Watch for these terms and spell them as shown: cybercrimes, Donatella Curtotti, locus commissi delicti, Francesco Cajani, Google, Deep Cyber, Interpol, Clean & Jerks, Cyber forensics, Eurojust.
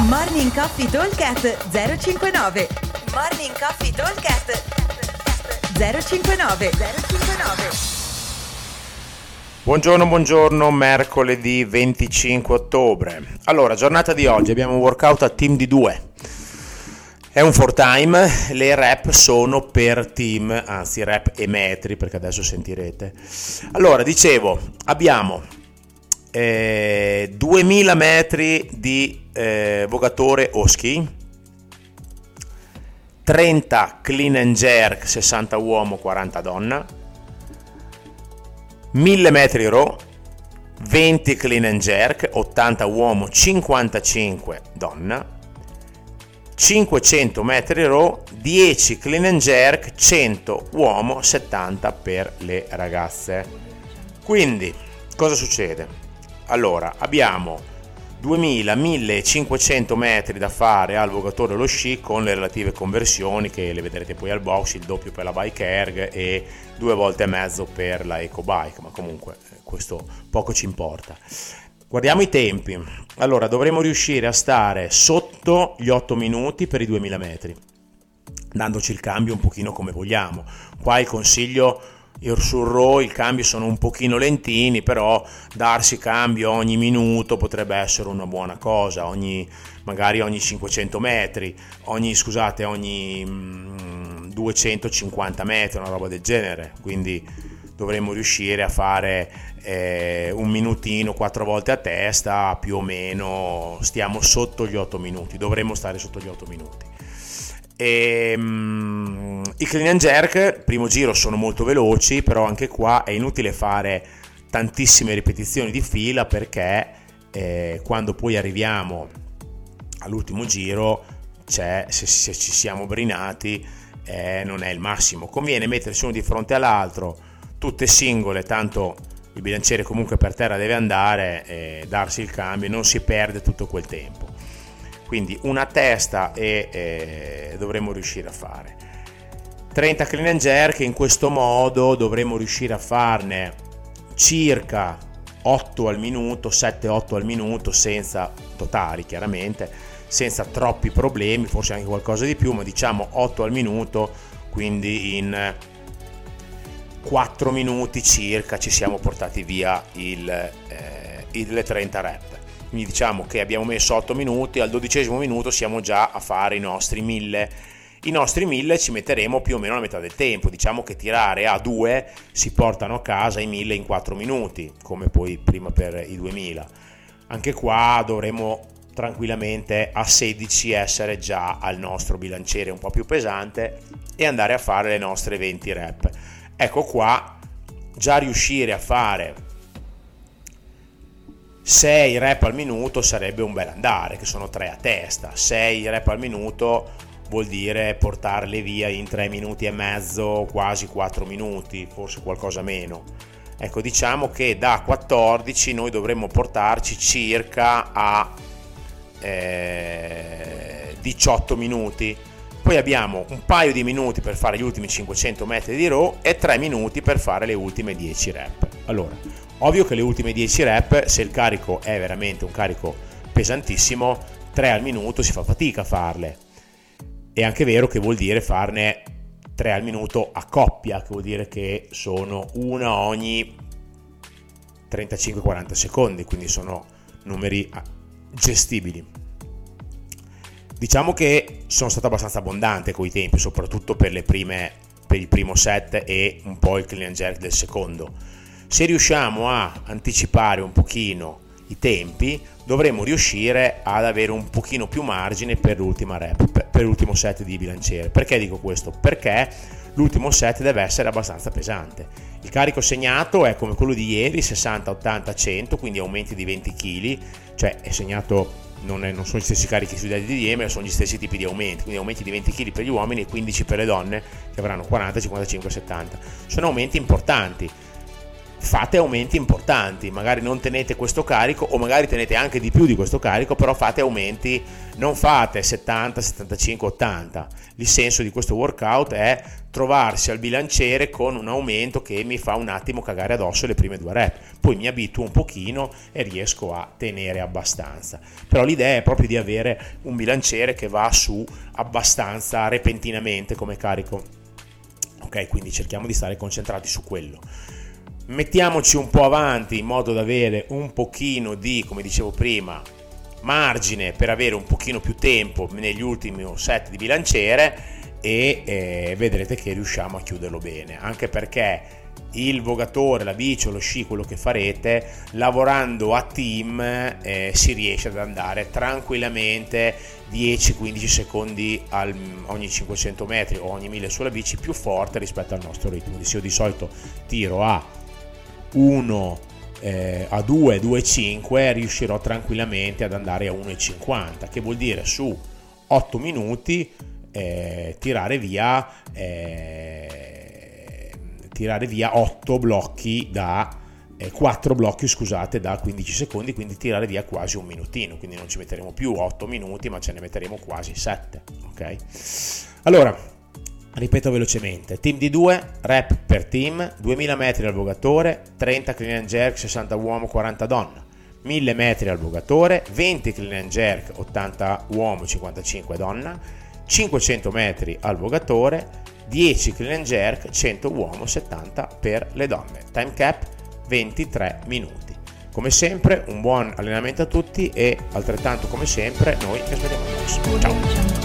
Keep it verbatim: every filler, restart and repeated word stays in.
Morning Coffee Talk zero cinquantanove. Morning Coffee Talk zero cinquantanove. zero cinquantanove. Buongiorno, buongiorno, mercoledì venticinque ottobre. Allora, giornata di oggi abbiamo un workout a team di due. È un four time, le rep sono per team, anzi rep e metri, perché adesso sentirete. Allora, dicevo, abbiamo eh, duemila metri di eh, vogatore o ski, trenta clean and jerk, sessanta uomo, quaranta donna, mille metri row, venti clean and jerk, ottanta uomo, cinquantacinque donna, cinquecento metri row, dieci clean and jerk, cento uomo, settanta per le ragazze. Quindi cosa succede? Allora, abbiamo duemila, millecinquecento metri da fare al vogatore e lo sci, con le relative conversioni che le vedrete poi al box, il doppio per la bike erg e due volte e mezzo per la eco bike, ma comunque questo poco ci importa. Guardiamo i tempi. Allora, dovremo riuscire a stare sotto gli otto minuti per i duemila metri, dandoci il cambio un pochino come vogliamo. Qua il consiglio, il sul row, il cambio sono un pochino lentini, però darsi cambio ogni minuto potrebbe essere una buona cosa, ogni magari ogni cinquecento metri, ogni scusate, ogni mm, duecentocinquanta metri, una roba del genere. Quindi dovremmo riuscire a fare eh, un minutino quattro volte a testa, più o meno stiamo sotto gli otto minuti, dovremmo stare sotto gli otto minuti. E, um, i clean and jerk, primo giro, sono molto veloci, però anche qua è inutile fare tantissime ripetizioni di fila, perché eh, quando poi arriviamo all'ultimo giro, cioè, se, se ci siamo brinati, eh, non è il massimo. Conviene mettersi uno di fronte all'altro, tutte singole, tanto il bilanciere comunque per terra deve andare, e darsi il cambio, non si perde tutto quel tempo. Quindi una testa e, e dovremo riuscire a fare trenta clean and jerk. In questo modo dovremo riuscire a farne circa otto al minuto, sette otto al minuto, senza totali chiaramente, senza troppi problemi, forse anche qualcosa di più, ma diciamo otto al minuto, quindi in quattro minuti circa ci siamo portati via il, eh, il trenta rep. Quindi diciamo che abbiamo messo otto minuti, al dodicesimo minuto siamo già a fare i nostri mille. I nostri mille ci metteremo più o meno la metà del tempo, diciamo che tirare a due si portano a casa i mille in quattro minuti, come poi prima per i duemila. Anche qua dovremo tranquillamente a sedici essere già al nostro bilanciere un po' più pesante e andare a fare le nostre venti rep. Ecco qua, già riuscire a fare sei rep al minuto sarebbe un bel andare, che sono tre a testa. sei rep al minuto vuol dire portarle via in tre minuti e mezzo, quasi quattro minuti, forse qualcosa meno. Ecco, diciamo che da quattordici noi dovremmo portarci circa a eh, diciotto minuti. Poi abbiamo un paio di minuti per fare gli ultimi cinquecento metri di row e tre minuti per fare le ultime dieci rep. Allora, ovvio che le ultime dieci rep, se il carico è veramente un carico pesantissimo, tre al minuto si fa fatica a farle. È anche vero che vuol dire farne tre al minuto a coppia, che vuol dire che sono una ogni trentacinque quaranta secondi, quindi sono numeri gestibili. Diciamo che sono stato abbastanza abbondante con i tempi, soprattutto per le prime, per il primo set e un po' il clean and jerk del secondo. Se riusciamo a anticipare un pochino i tempi, dovremo riuscire ad avere un pochino più margine per l'ultima rep, per l'ultimo set di bilanciere. Perché dico questo? Perché l'ultimo set deve essere abbastanza pesante. Il carico segnato è come quello di ieri, sessanta, ottanta, cento, quindi aumenti di venti chili, cioè è segnato. Non, è, non sono gli stessi carichi sui dadi di Diemer, sono gli stessi tipi di aumenti, quindi aumenti di venti chili per gli uomini e quindici per le donne, che avranno quaranta, cinquantacinque, settanta. Sono aumenti importanti. fate aumenti importanti, magari non tenete questo carico o magari tenete anche di più di questo carico, però fate aumenti, non fate settanta, settantacinque, ottanta. Il senso di questo workout è trovarsi al bilanciere con un aumento che mi fa un attimo cagare addosso le prime due rep, poi mi abituo un pochino e riesco a tenere abbastanza, però l'idea è proprio di avere un bilanciere che va su abbastanza repentinamente come carico, ok? Quindi cerchiamo di stare concentrati su quello. Mettiamoci un po' avanti in modo da avere un pochino di, come dicevo prima, margine per avere un pochino più tempo negli ultimi set di bilanciere e eh, vedrete che riusciamo a chiuderlo bene, anche perché il vogatore, la bici o lo sci, quello che farete, lavorando a team eh, si riesce ad andare tranquillamente dieci quindici secondi al, ogni cinquecento metri o ogni mille sulla bici più forte rispetto al nostro ritmo. Quindi se io di solito tiro a uno a due, due e cinque riuscirò tranquillamente ad andare a uno e cinquanta, che vuol dire su otto minuti eh, tirare via eh, tirare via otto blocchi da eh, quattro blocchi scusate da quindici secondi, quindi tirare via quasi un minutino, quindi non ci metteremo più otto minuti ma ce ne metteremo quasi sette, ok? Allora ripeto velocemente, team di due, rep per team, duemila metri al vogatore, trenta clean and jerk, sessanta uomo, quaranta donna, mille metri al vogatore, venti clean and jerk, ottanta uomo, cinquantacinque donna, cinquecento metri al vogatore, dieci clean and jerk, cento uomo, settanta per le donne. Time cap ventitré minuti. Come sempre un buon allenamento a tutti e altrettanto come sempre noi ci aspettiamo adesso. Ciao!